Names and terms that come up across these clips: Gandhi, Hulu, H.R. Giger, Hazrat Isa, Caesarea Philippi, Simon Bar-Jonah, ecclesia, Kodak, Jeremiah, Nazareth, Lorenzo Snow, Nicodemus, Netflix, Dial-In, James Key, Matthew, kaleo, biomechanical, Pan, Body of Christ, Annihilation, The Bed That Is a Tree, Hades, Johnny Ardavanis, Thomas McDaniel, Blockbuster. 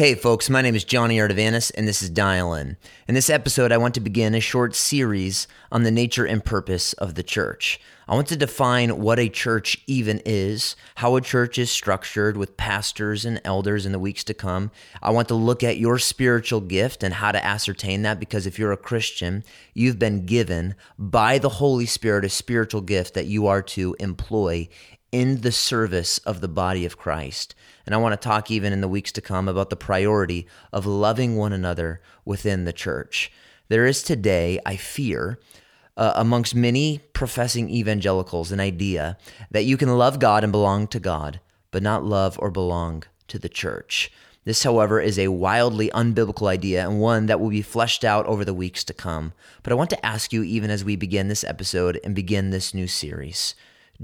Hey folks, my name is Johnny Ardavanis, and this is Dial-In. In this episode, I want to begin a short series on the nature and purpose of the church. I want to define what a church even is, how a church is structured with pastors and elders in the weeks to come. I want to look at your spiritual gift and how to ascertain that, because if you're a Christian, you've been given by the Holy Spirit a spiritual gift that you are to employ in the service of the body of Christ. And I want to talk even in the weeks to come about the priority of loving one another within the church. There is today, I fear, amongst many professing evangelicals, an idea that you can love God and belong to God, but not love or belong to the church. This, however, is a wildly unbiblical idea and one that will be fleshed out over the weeks to come. But I want to ask you, even as we begin this episode and begin this new series,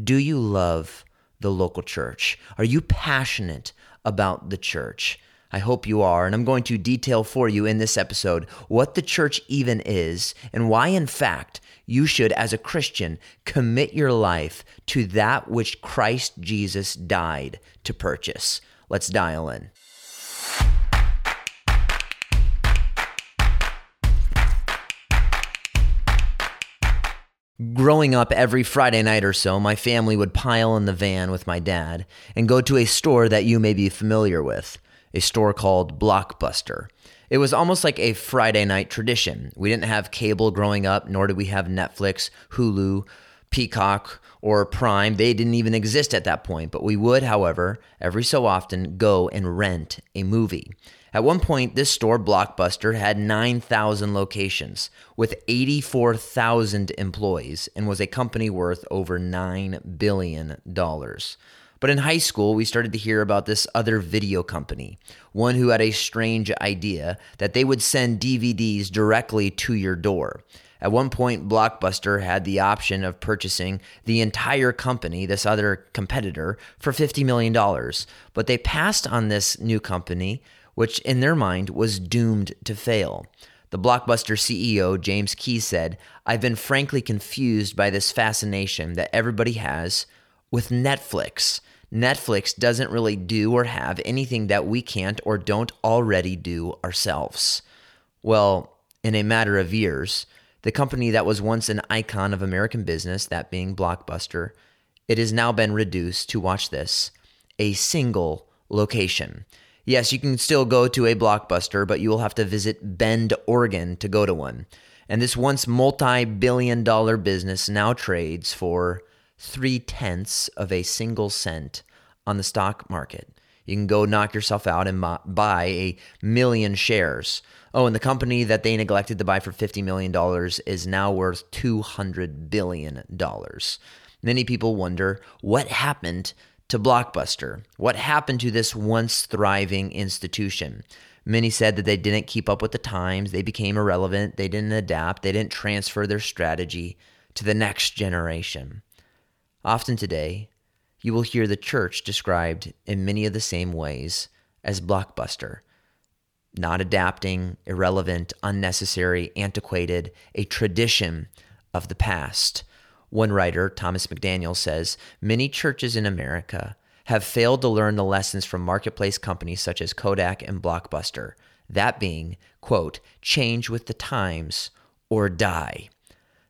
do you love the local church? Are you passionate about the church? I hope you are, and I'm going to detail for you in this episode what the church even is and why, in fact, you should, as a Christian, commit your life to that which Christ Jesus died to purchase. Let's dial in. Growing up, every Friday night or so, my family would pile in the van with my dad and go to a store that you may be familiar with, a store called Blockbuster. It was almost like a Friday night tradition. We didn't have cable growing up, nor did we have Netflix, Hulu, Peacock, or Prime. They didn't even exist at that point, but we would, however, every so often go and rent a movie. At one point, this store, Blockbuster, had 9,000 locations with 84,000 employees and was a company worth over $9 billion. But in high school, we started to hear about this other video company, one who had a strange idea that they would send DVDs directly to your door. At one point, Blockbuster had the option of purchasing the entire company, this other competitor, for $50 million. But they passed on this new company, which in their mind was doomed to fail. The Blockbuster CEO, James Key, said, "I've been frankly confused by this fascination that everybody has with Netflix. Netflix doesn't really do or have anything that we can't or don't already do ourselves." Well, in a matter of years, the company that was once an icon of American business, that being Blockbuster, it has now been reduced to, watch this, a single location. Yes, you can still go to a Blockbuster, but you will have to visit Bend, Oregon to go to one. And this once multi-billion dollar business now trades for 0.3 cents on the stock market. You can go knock yourself out and buy 1 million shares. Oh, and the company that they neglected to buy for $50 million is now worth $200 billion. Many people wonder, what happened to Blockbuster? What happened to this once thriving institution? Many said that they didn't keep up with the times, they became irrelevant, they didn't adapt, they didn't transfer their strategy to the next generation. Often today, you will hear the church described in many of the same ways as Blockbuster. Not adapting, irrelevant, unnecessary, antiquated, a tradition of the past. One writer, Thomas McDaniel, says, "Many churches in America have failed to learn the lessons from marketplace companies such as Kodak and Blockbuster, that being, quote, change with the times or die."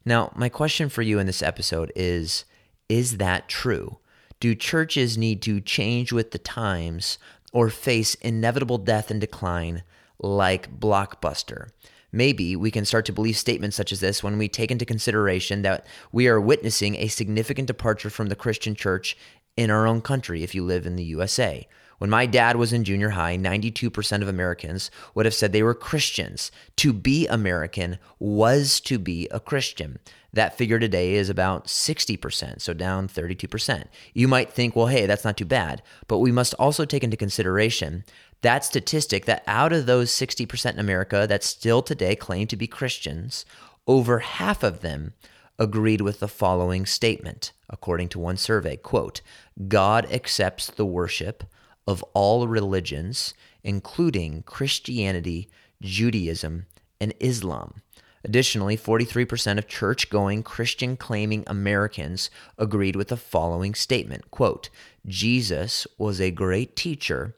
Now, my question for you in this episode is that true? Do churches need to change with the times or face inevitable death and decline like Blockbuster? Maybe we can start to believe statements such as this when we take into consideration that we are witnessing a significant departure from the Christian church in our own country if you live in the USA. When my dad was in junior high, 92% of Americans would have said they were Christians. To be American was to be a Christian. That figure today is about 60%, so down 32%. You might think, well, hey, that's not too bad, but we must also take into consideration that statistic that out of those 60% in America that still today claim to be Christians, over half of them agreed with the following statement, according to one survey, quote, "God accepts the worship of all religions, including Christianity, Judaism, and Islam." Additionally, 43% of church-going, Christian-claiming Americans agreed with the following statement, quote, "Jesus was a great teacher,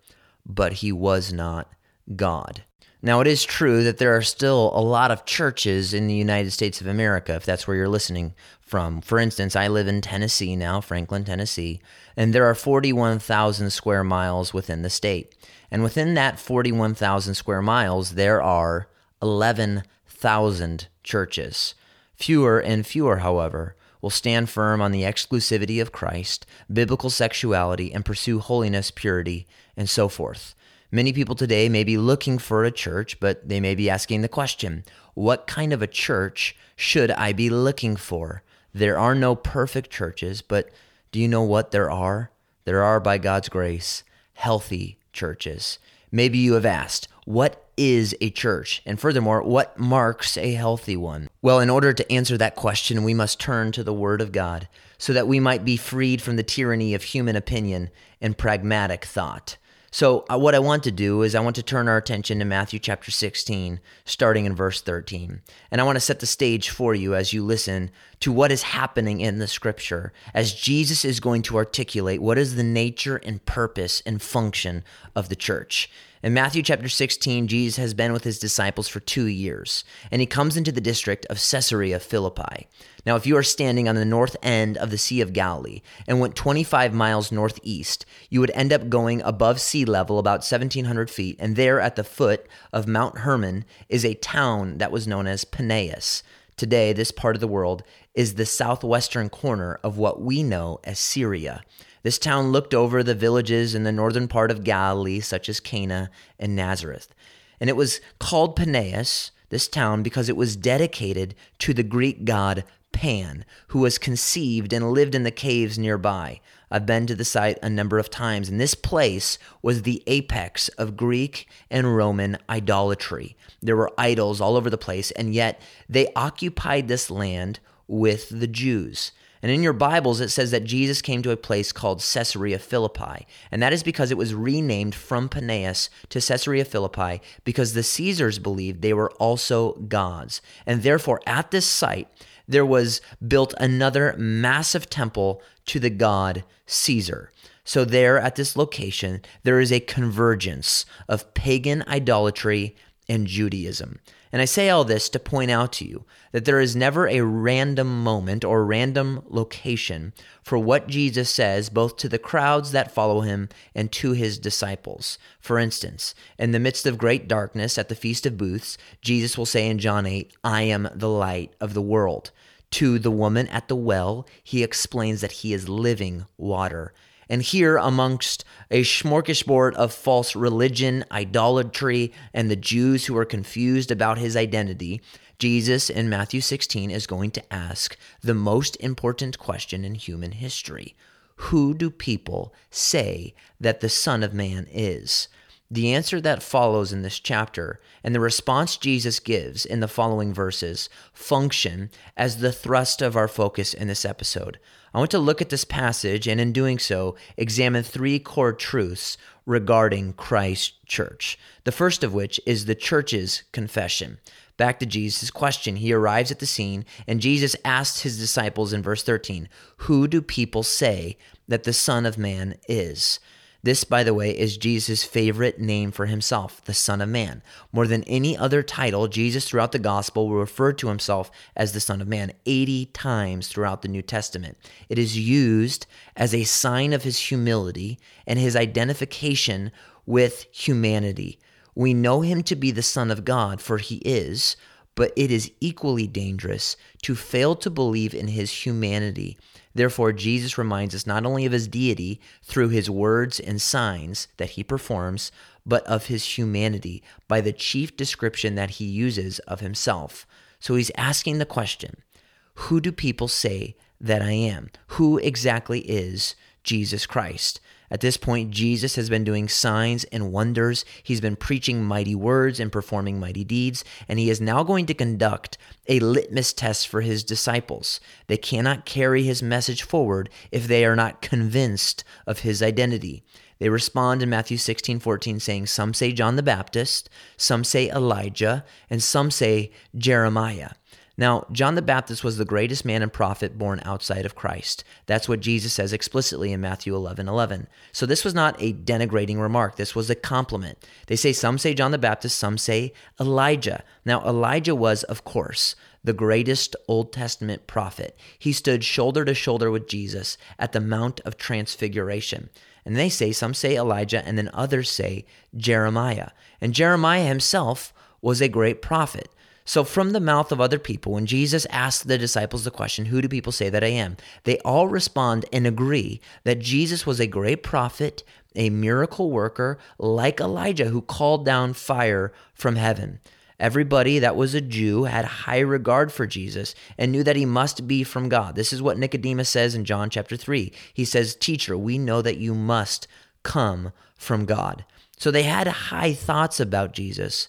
but he was not God. Now, it is true that there are still a lot of churches in the United States of America, if that's where you're listening from. For instance, I live in Tennessee now, Franklin, Tennessee, and there are 41,000 square miles within the state. And within that 41,000 square miles, there are 11,000 churches. Fewer and fewer, however, will stand firm on the exclusivity of Christ, biblical sexuality, and pursue holiness, purity, and so forth. Many people today may be looking for a church, but they may be asking the question, what kind of a church should I be looking for? There are no perfect churches, but do you know what there are? There are, by God's grace, healthy churches. Maybe you have asked, what is a church? And furthermore, what marks a healthy one? Well, in order to answer that question, we must turn to the Word of God so that we might be freed from the tyranny of human opinion and pragmatic thought. So what I want to do is I want to turn our attention to Matthew chapter 16, starting in verse 13. And I want to set the stage for you as you listen to what is happening in the scripture, as Jesus is going to articulate what is the nature and purpose and function of the church. In Matthew chapter 16, Jesus has been with his disciples for 2 years, and he comes into the district of Caesarea Philippi. Now, if you are standing on the north end of the Sea of Galilee and went 25 miles northeast, you would end up going above sea level about 1,700 feet, and there at the foot of Mount Hermon is a town that was known as Panias. Today, this part of the world is the southwestern corner of what we know as Syria. This town looked over the villages in the northern part of Galilee, such as Cana and Nazareth. And it was called Panias, this town, because it was dedicated to the Greek god Pan, who was conceived and lived in the caves nearby. I've been to the site a number of times, and this place was the apex of Greek and Roman idolatry. There were idols all over the place, and yet they occupied this land with the Jews. And in your Bibles, it says that Jesus came to a place called Caesarea Philippi, and that is because it was renamed from Panias to Caesarea Philippi because the Caesars believed they were also gods. And therefore, at this site, there was built another massive temple to the god Caesar. So there at this location, there is a convergence of pagan idolatry and Judaism. And I say all this to point out to you that there is never a random moment or random location for what Jesus says, both to the crowds that follow him and to his disciples. For instance, in the midst of great darkness at the Feast of Booths, Jesus will say in John 8, "I am the light of the world." To the woman at the well, he explains that he is living water. And here, amongst a smorgasbord of false religion, idolatry, and the Jews who are confused about his identity, Jesus in Matthew 16 is going to ask the most important question in human history. Who do people say that the Son of Man is? The answer that follows in this chapter and the response Jesus gives in the following verses function as the thrust of our focus in this episode. I want to look at this passage and in doing so, examine three core truths regarding Christ's church. The first of which is the church's confession. Back to Jesus' question. He arrives at the scene and Jesus asks his disciples in verse 13, "Who do people say that the Son of Man is?" This, by the way, is Jesus' favorite name for himself, the Son of Man. More than any other title, Jesus throughout the gospel will refer to himself as the Son of Man 80 times throughout the New Testament. It is used as a sign of his humility and his identification with humanity. We know him to be the Son of God, for he is, but it is equally dangerous to fail to believe in his humanity. Therefore, Jesus reminds us not only of his deity through his words and signs that he performs, but of his humanity by the chief description that he uses of himself. So he's asking the question, who do people say that I am? Who exactly is Jesus Christ? At this point, Jesus has been doing signs and wonders. He's been preaching mighty words and performing mighty deeds, and he is now going to conduct a litmus test for his disciples. They cannot carry his message forward if they are not convinced of his identity. They respond in Matthew 16:14, saying, "Some say John the Baptist, some say Elijah, and some say Jeremiah." Now, John the Baptist was the greatest man and prophet born outside of Christ. That's what Jesus says explicitly in Matthew 11:11. So this was not a denigrating remark. This was a compliment. They say, some say John the Baptist, some say Elijah. Now, Elijah was, of course, the greatest Old Testament prophet. He stood shoulder to shoulder with Jesus at the Mount of Transfiguration. And they say, some say Elijah, and then others say Jeremiah. And Jeremiah himself was a great prophet. So from the mouth of other people, when Jesus asked the disciples the question, who do people say that I am? They all respond and agree that Jesus was a great prophet, a miracle worker, like Elijah, who called down fire from heaven. Everybody that was a Jew had high regard for Jesus and knew that he must be from God. This is what Nicodemus says in John chapter 3. He says, "Teacher, we know that you must come from God." So they had high thoughts about Jesus,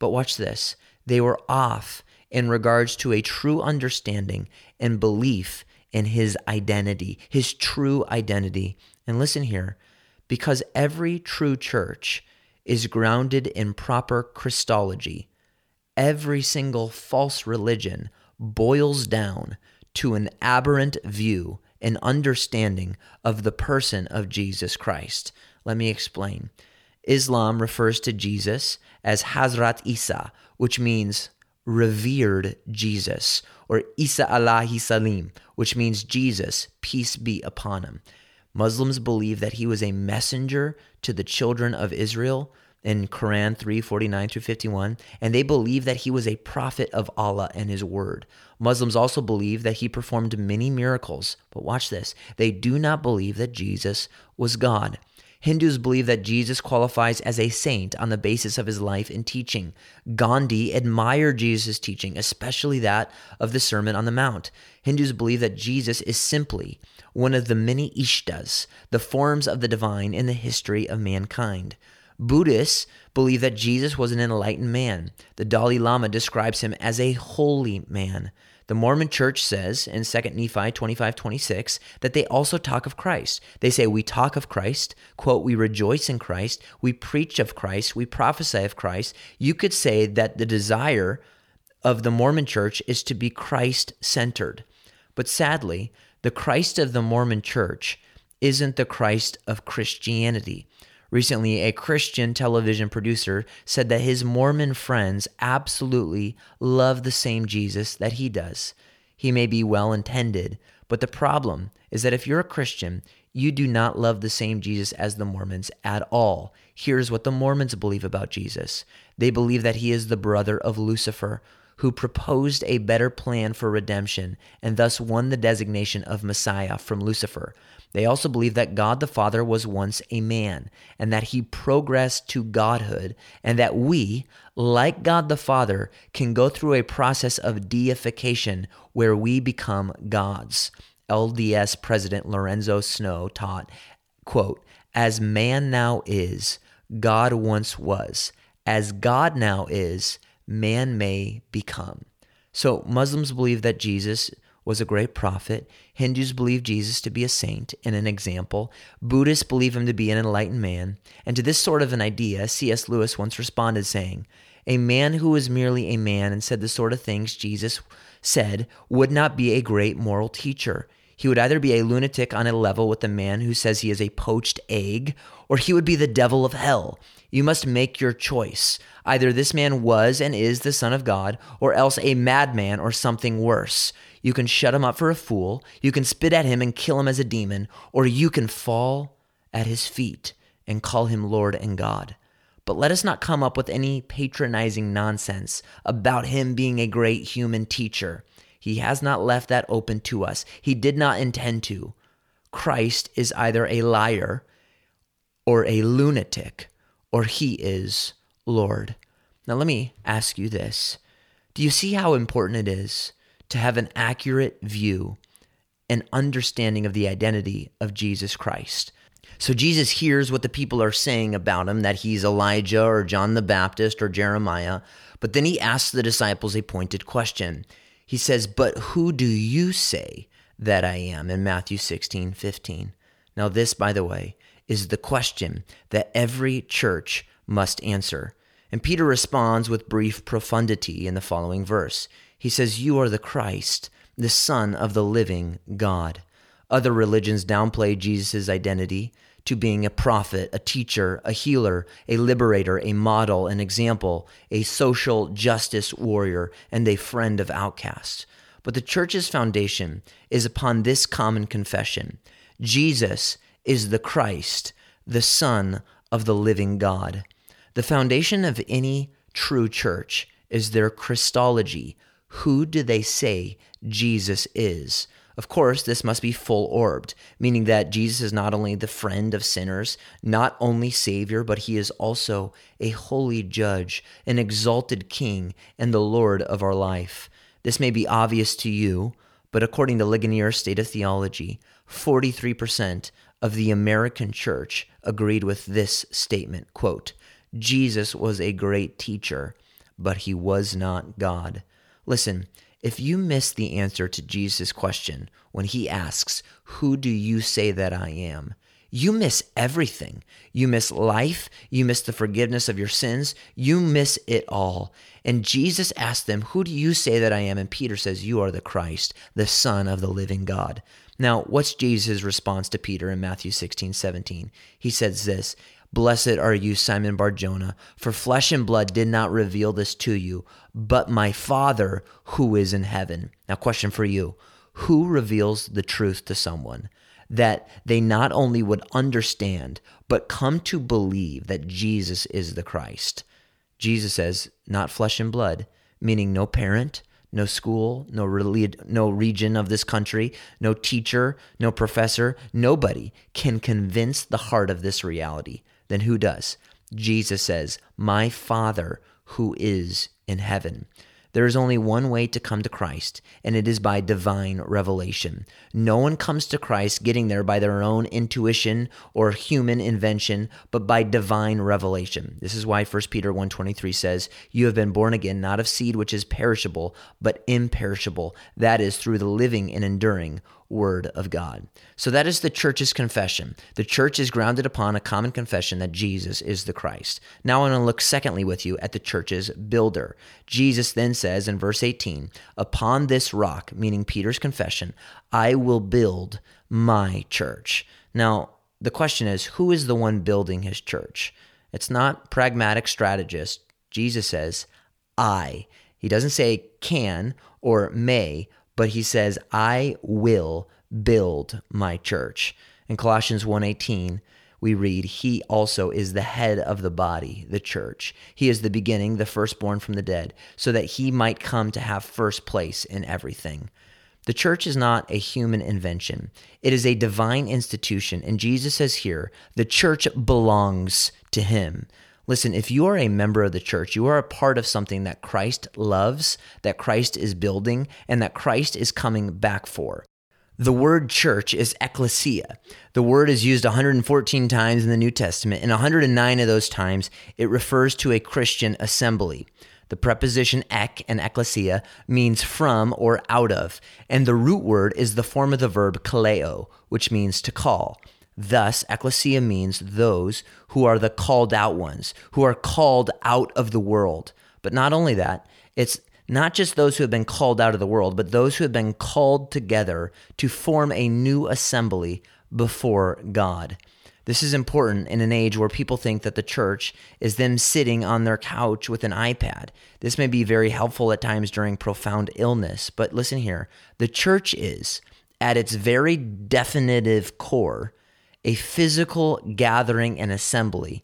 but watch this. They were off in regards to a true understanding and belief in his identity, his true identity. And listen here, because every true church is grounded in proper Christology, every single false religion boils down to an aberrant view and understanding of the person of Jesus Christ. Let me explain. Islam refers to Jesus as Hazrat Isa, which means revered Jesus, or Isa Alaihi Salam, which means Jesus, peace be upon him. Muslims believe that he was a messenger to the children of Israel, in Quran 3:49-51, and they believe that he was a prophet of Allah and his word. Muslims also believe that he performed many miracles, but watch this. They do not believe that Jesus was God. Hindus believe that Jesus qualifies as a saint on the basis of his life and teaching. Gandhi admired Jesus' teaching, especially that of the Sermon on the Mount. Hindus believe that Jesus is simply one of the many Ishtas, the forms of the divine in the history of mankind. Buddhists believe that Jesus was an enlightened man. The Dalai Lama describes him as a holy man. The Mormon Church says in 2 Nephi 25:26 that they also talk of Christ. They say, we talk of Christ, quote, we rejoice in Christ, we preach of Christ, we prophesy of Christ. You could say that the desire of the Mormon Church is to be Christ-centered. But sadly, the Christ of the Mormon Church isn't the Christ of Christianity. Recently, a Christian television producer said that his Mormon friends absolutely love the same Jesus that he does. He may be well-intended, but the problem is that if you're a Christian, you do not love the same Jesus as the Mormons at all. Here's what the Mormons believe about Jesus. They believe that he is the brother of Lucifer, who proposed a better plan for redemption and thus won the designation of Messiah from Lucifer. They also believe that God the Father was once a man and that he progressed to godhood, and that we, like God the Father, can go through a process of deification where we become gods. LDS President Lorenzo Snow taught, quote, as man now is, God once was. As God now is, man may become. So Muslims believe that Jesus was a great prophet. Hindus believe Jesus to be a saint and an example. Buddhists believe him to be an enlightened man. And to this sort of an idea, C.S. Lewis once responded saying, a man who was merely a man and said the sort of things Jesus said would not be a great moral teacher. He would either be a lunatic on a level with the man who says he is a poached egg, or he would be the devil of hell. You must make your choice. Either this man was and is the Son of God, or else a madman or something worse. You can shut him up for a fool, you can spit at him and kill him as a demon, or you can fall at his feet and call him Lord and God. But let us not come up with any patronizing nonsense about him being a great human teacher. He has not left that open to us. He did not intend to. Christ is either a liar or a lunatic, or he is Lord. Now let me ask you this. Do you see how important it is to have an accurate view and understanding of the identity of Jesus Christ? So Jesus hears what the people are saying about him, that he's Elijah or John the Baptist or Jeremiah, but then he asks the disciples a pointed question. He says, but who do you say that I am? In Matthew 16:15. Now this, by the way, is the question that every church must answer. And Peter responds with brief profundity in the following verse. He says, "You are the Christ, the Son of the living God." Other religions downplay Jesus' identity to being a prophet, a teacher, a healer, a liberator, a model, an example, a social justice warrior, and a friend of outcasts. But the church's foundation is upon this common confession: Jesus is the Christ, the Son of the living God. The foundation of any true church is their Christology. Who do they say Jesus is? Of course, this must be full-orbed, meaning that Jesus is not only the friend of sinners, not only Savior, but He is also a holy judge, an exalted King, and the Lord of our life. This may be obvious to you, but according to Ligonier's State of Theology, 43% of the American church agreed with this statement, quote, "Jesus was a great teacher, but He was not God." Listen, if you miss the answer to Jesus' question when He asks, "Who do you say that I am?" you miss everything. You miss life. You miss the forgiveness of your sins. You miss it all. And Jesus asked them, "Who do you say that I am?" And Peter says, "You are the Christ, the Son of the living God." Now, what's Jesus' response to Peter in Matthew 16:17? He says this, "Blessed are you, Simon Bar-Jonah, for flesh and blood did not reveal this to you, but my Father who is in heaven." Now, question for you: who reveals the truth to someone that they not only would understand, but come to believe that Jesus is the Christ? Jesus says, not flesh and blood, meaning no parent, no school, no region of this country, no teacher, no professor. Nobody can convince the heart of this reality. Then who does? Jesus says, "My Father who is in heaven." There is only one way to come to Christ, and it is by divine revelation. No one comes to Christ getting there by their own intuition or human invention, but by divine revelation. This is why 1 Peter 1:23 says, "You have been born again, not of seed which is perishable, but imperishable. That is through the living and enduring Word of God." So that is the church's confession. The church is grounded upon a common confession that Jesus is the Christ. Now I want to look secondly with you at the church's builder. Jesus then says in verse 18, "Upon this rock," meaning Peter's confession, "I will build my church." Now the question is, who is the one building His church? It's not pragmatic strategist. Jesus says, "I." He doesn't say "can" or "may," but He says, "I will build my church." In Colossians 1:18, we read, "He also is the head of the body, the church. He is the beginning, the firstborn from the dead, so that He might come to have first place in everything." The church is not a human invention. It is a divine institution, and Jesus says here, the church belongs to Him. Listen, if you are a member of the church, you are a part of something that Christ loves, that Christ is building, and that Christ is coming back for. The word church is ecclesia. The word is used 114 times in the New Testament, and 109 of those times it refers to a Christian assembly. The preposition ek and ecclesia means from or out of, and the root word is the form of the verb kaleo, which means to call. Thus, ecclesia means those who are the called out ones, who are called out of the world. But not only that, it's not just those who have been called out of the world, but those who have been called together to form a new assembly before God. This is important in an age where people think that the church is them sitting on their couch with an iPad. This may be very helpful at times during profound illness, but listen here. The church is, at its very definitive core, a physical gathering and assembly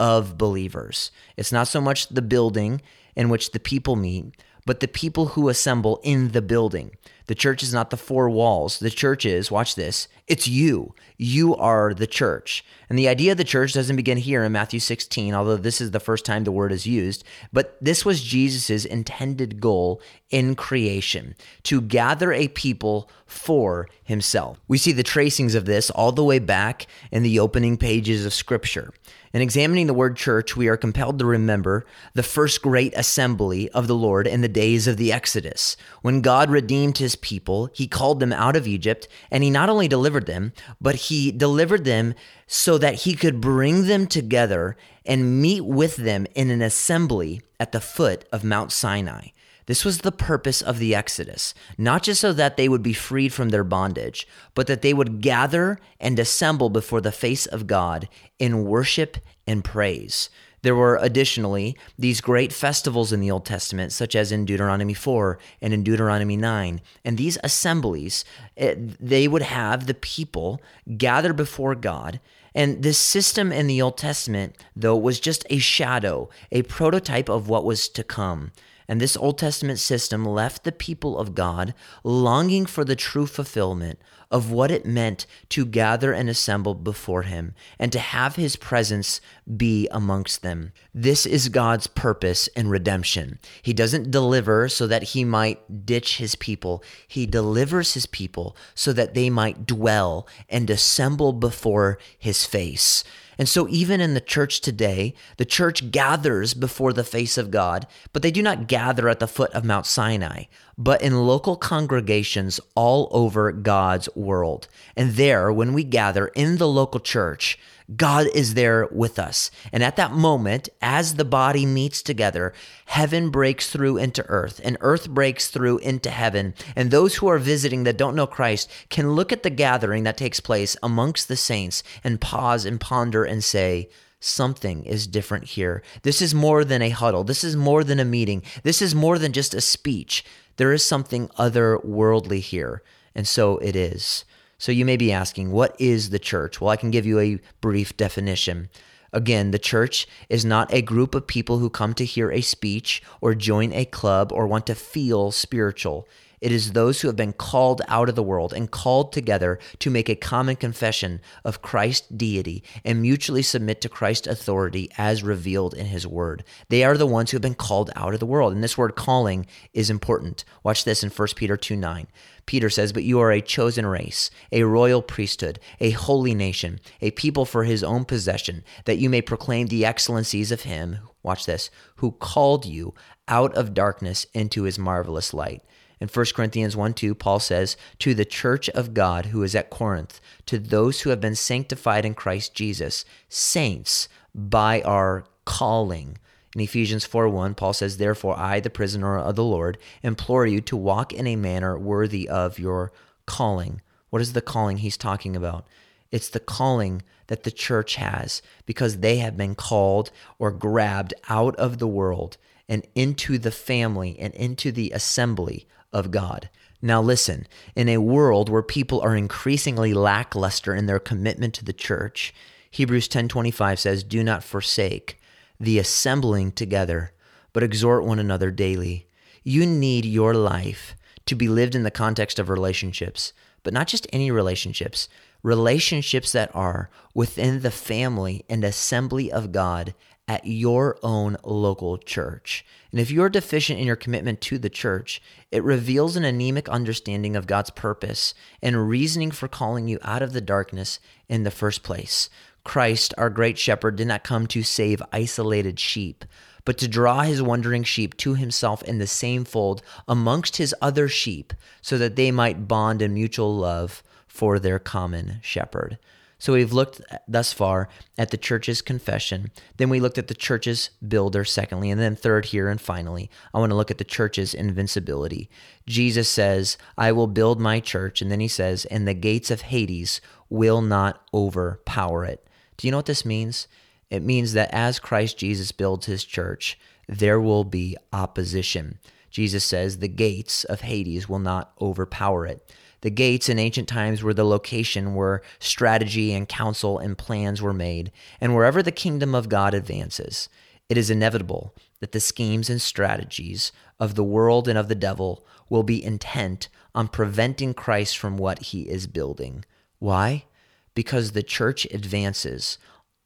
of believers. It's not so much the building in which the people meet, but the people who assemble in the building. The church is not the four walls. The church is, watch this, it's you. You are the church. And the idea of the church doesn't begin here in Matthew 16, although this is the first time the word is used, but this was Jesus's intended goal in creation, to gather a people for Himself. We see the tracings of this all the way back in the opening pages of Scripture. In examining the word church, we are compelled to remember the first great assembly of the Lord in the days of the Exodus. When God redeemed His people, He called them out of Egypt, and He not only delivered them, but He delivered them so that He could bring them together and meet with them in an assembly at the foot of Mount Sinai. This was the purpose of the Exodus, not just so that they would be freed from their bondage, but that they would gather and assemble before the face of God in worship and praise. There were additionally these great festivals in the Old Testament, such as in Deuteronomy 4 and in Deuteronomy 9. And these assemblies, they would have the people gather before God. And this system in the Old Testament, though, was just a shadow, a prototype of what was to come. And this Old Testament system left the people of God longing for the true fulfillment of what it meant to gather and assemble before him and to have his presence be amongst them. This is God's purpose in redemption. He doesn't deliver so that he might ditch his people. He delivers his people so that they might dwell and assemble before his face. And so even in the church today, the church gathers before the face of God, but they do not gather at the foot of Mount Sinai, but in local congregations all over God's world. And there, when we gather in the local church, God is there with us. And at that moment, as the body meets together, heaven breaks through into earth, and earth breaks through into heaven. And those who are visiting that don't know Christ can look at the gathering that takes place amongst the saints and pause and ponder and say, something is different here. This is more than a huddle. This is more than a meeting. This is more than just a speech. There is something otherworldly here. And so it is. So you may be asking, what is the church? Well, I can give you a brief definition. Again, the church is not a group of people who come to hear a speech or join a club or want to feel spiritual. It is those who have been called out of the world and called together to make a common confession of Christ's deity and mutually submit to Christ's authority as revealed in his word. They are the ones who have been called out of the world. And this word calling is important. Watch this in 1 Peter 2:9. Peter says, but you are a chosen race, a royal priesthood, a holy nation, a people for his own possession, that you may proclaim the excellencies of him, watch this, who called you out of darkness into his marvelous light. In 1 Corinthians 1:2, Paul says, to the church of God who is at Corinth, to those who have been sanctified in Christ Jesus, saints by our calling. In Ephesians 4:1, Paul says, therefore I, the prisoner of the Lord, implore you to walk in a manner worthy of your calling. What is the calling he's talking about? It's the calling that the church has because they have been called or grabbed out of the world and into the family and into the assembly of God. Now listen, in a world where people are increasingly lackluster in their commitment to the church, Hebrews 10:25 says, do not forsake the assembling together, but exhort one another daily. You need your life to be lived in the context of relationships, but not just any relationships, relationships that are within the family and assembly of God at your own local church. And if you're deficient in your commitment to the church, it reveals an anemic understanding of God's purpose and reasoning for calling you out of the darkness in the first place. Christ, our great shepherd, did not come to save isolated sheep, but to draw his wandering sheep to himself in the same fold amongst his other sheep so that they might bond in mutual love for their common shepherd. So we've looked thus far at the church's confession, then we looked at the church's builder secondly, and then third here and finally, I want to look at the church's invincibility. Jesus says, I will build my church, and then he says, and the gates of Hades will not overpower it. Do you know what this means? It means that as Christ Jesus builds his church, there will be opposition. Jesus says, the gates of Hades will not overpower it. The gates in ancient times were the location where strategy and counsel and plans were made, and wherever the kingdom of God advances, it is inevitable that the schemes and strategies of the world and of the devil will be intent on preventing Christ from what he is building. Why? Because the church advances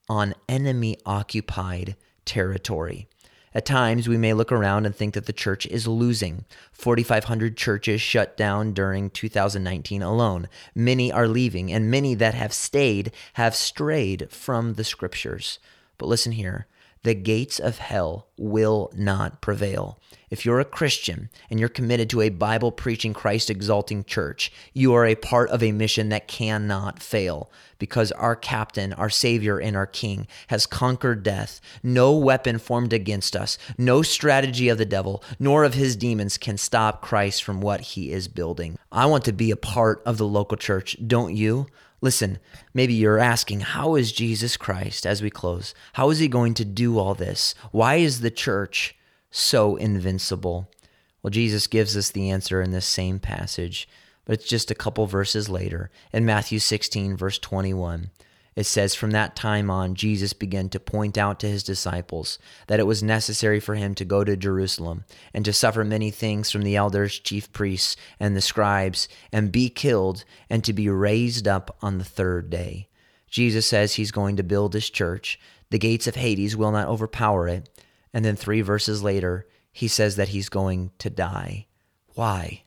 on enemy-occupied territory. At times, we may look around and think that the church is losing. 4,500 churches shut down during 2019 alone. Many are leaving, and many that have stayed have strayed from the scriptures. But listen here, the gates of hell will not prevail. If you're a Christian and you're committed to a Bible-preaching, Christ-exalting church, you are a part of a mission that cannot fail because our captain, our Savior, and our King has conquered death. No weapon formed against us, no strategy of the devil, nor of his demons can stop Christ from what he is building. I want to be a part of the local church, don't you? Listen, maybe you're asking, how is Jesus Christ, as we close, how is he going to do all this? Why is the church so invincible? Well, Jesus gives us the answer in this same passage, but it's just a couple verses later. In Matthew 16, verse 21, it says, "From that time on, Jesus began to point out to his disciples that it was necessary for him to go to Jerusalem and to suffer many things from the elders, chief priests, and the scribes, and be killed, and to be raised up on the third day." Jesus says he's going to build his church. The gates of Hades will not overpower it. And then 3 verses later, he says that he's going to die. Why?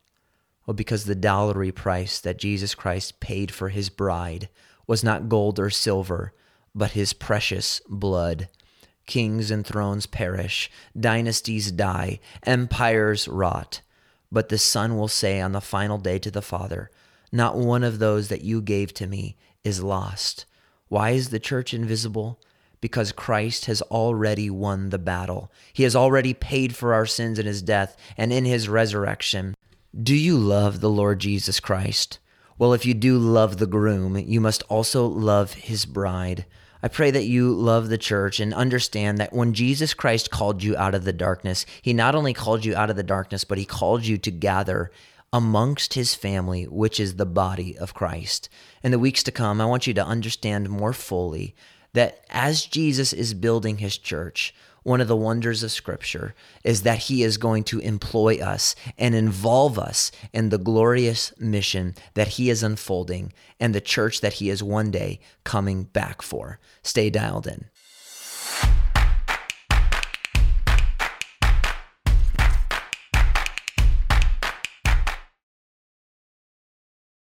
Well, because the dowry price that Jesus Christ paid for his bride was not gold or silver, but his precious blood. Kings and thrones perish, dynasties die, empires rot. But the Son will say on the final day to the Father, "Not one of those that you gave to me is lost." Why is the church invisible? Because Christ has already won the battle. He has already paid for our sins in his death and in his resurrection. Do you love the Lord Jesus Christ? Well, if you do love the groom, you must also love his bride. I pray that you love the church and understand that when Jesus Christ called you out of the darkness, he not only called you out of the darkness, but he called you to gather amongst his family, which is the body of Christ. In the weeks to come, I want you to understand more fully that as Jesus is building his church, one of the wonders of Scripture is that he is going to employ us and involve us in the glorious mission that he is unfolding and the church that he is one day coming back for. Stay dialed in.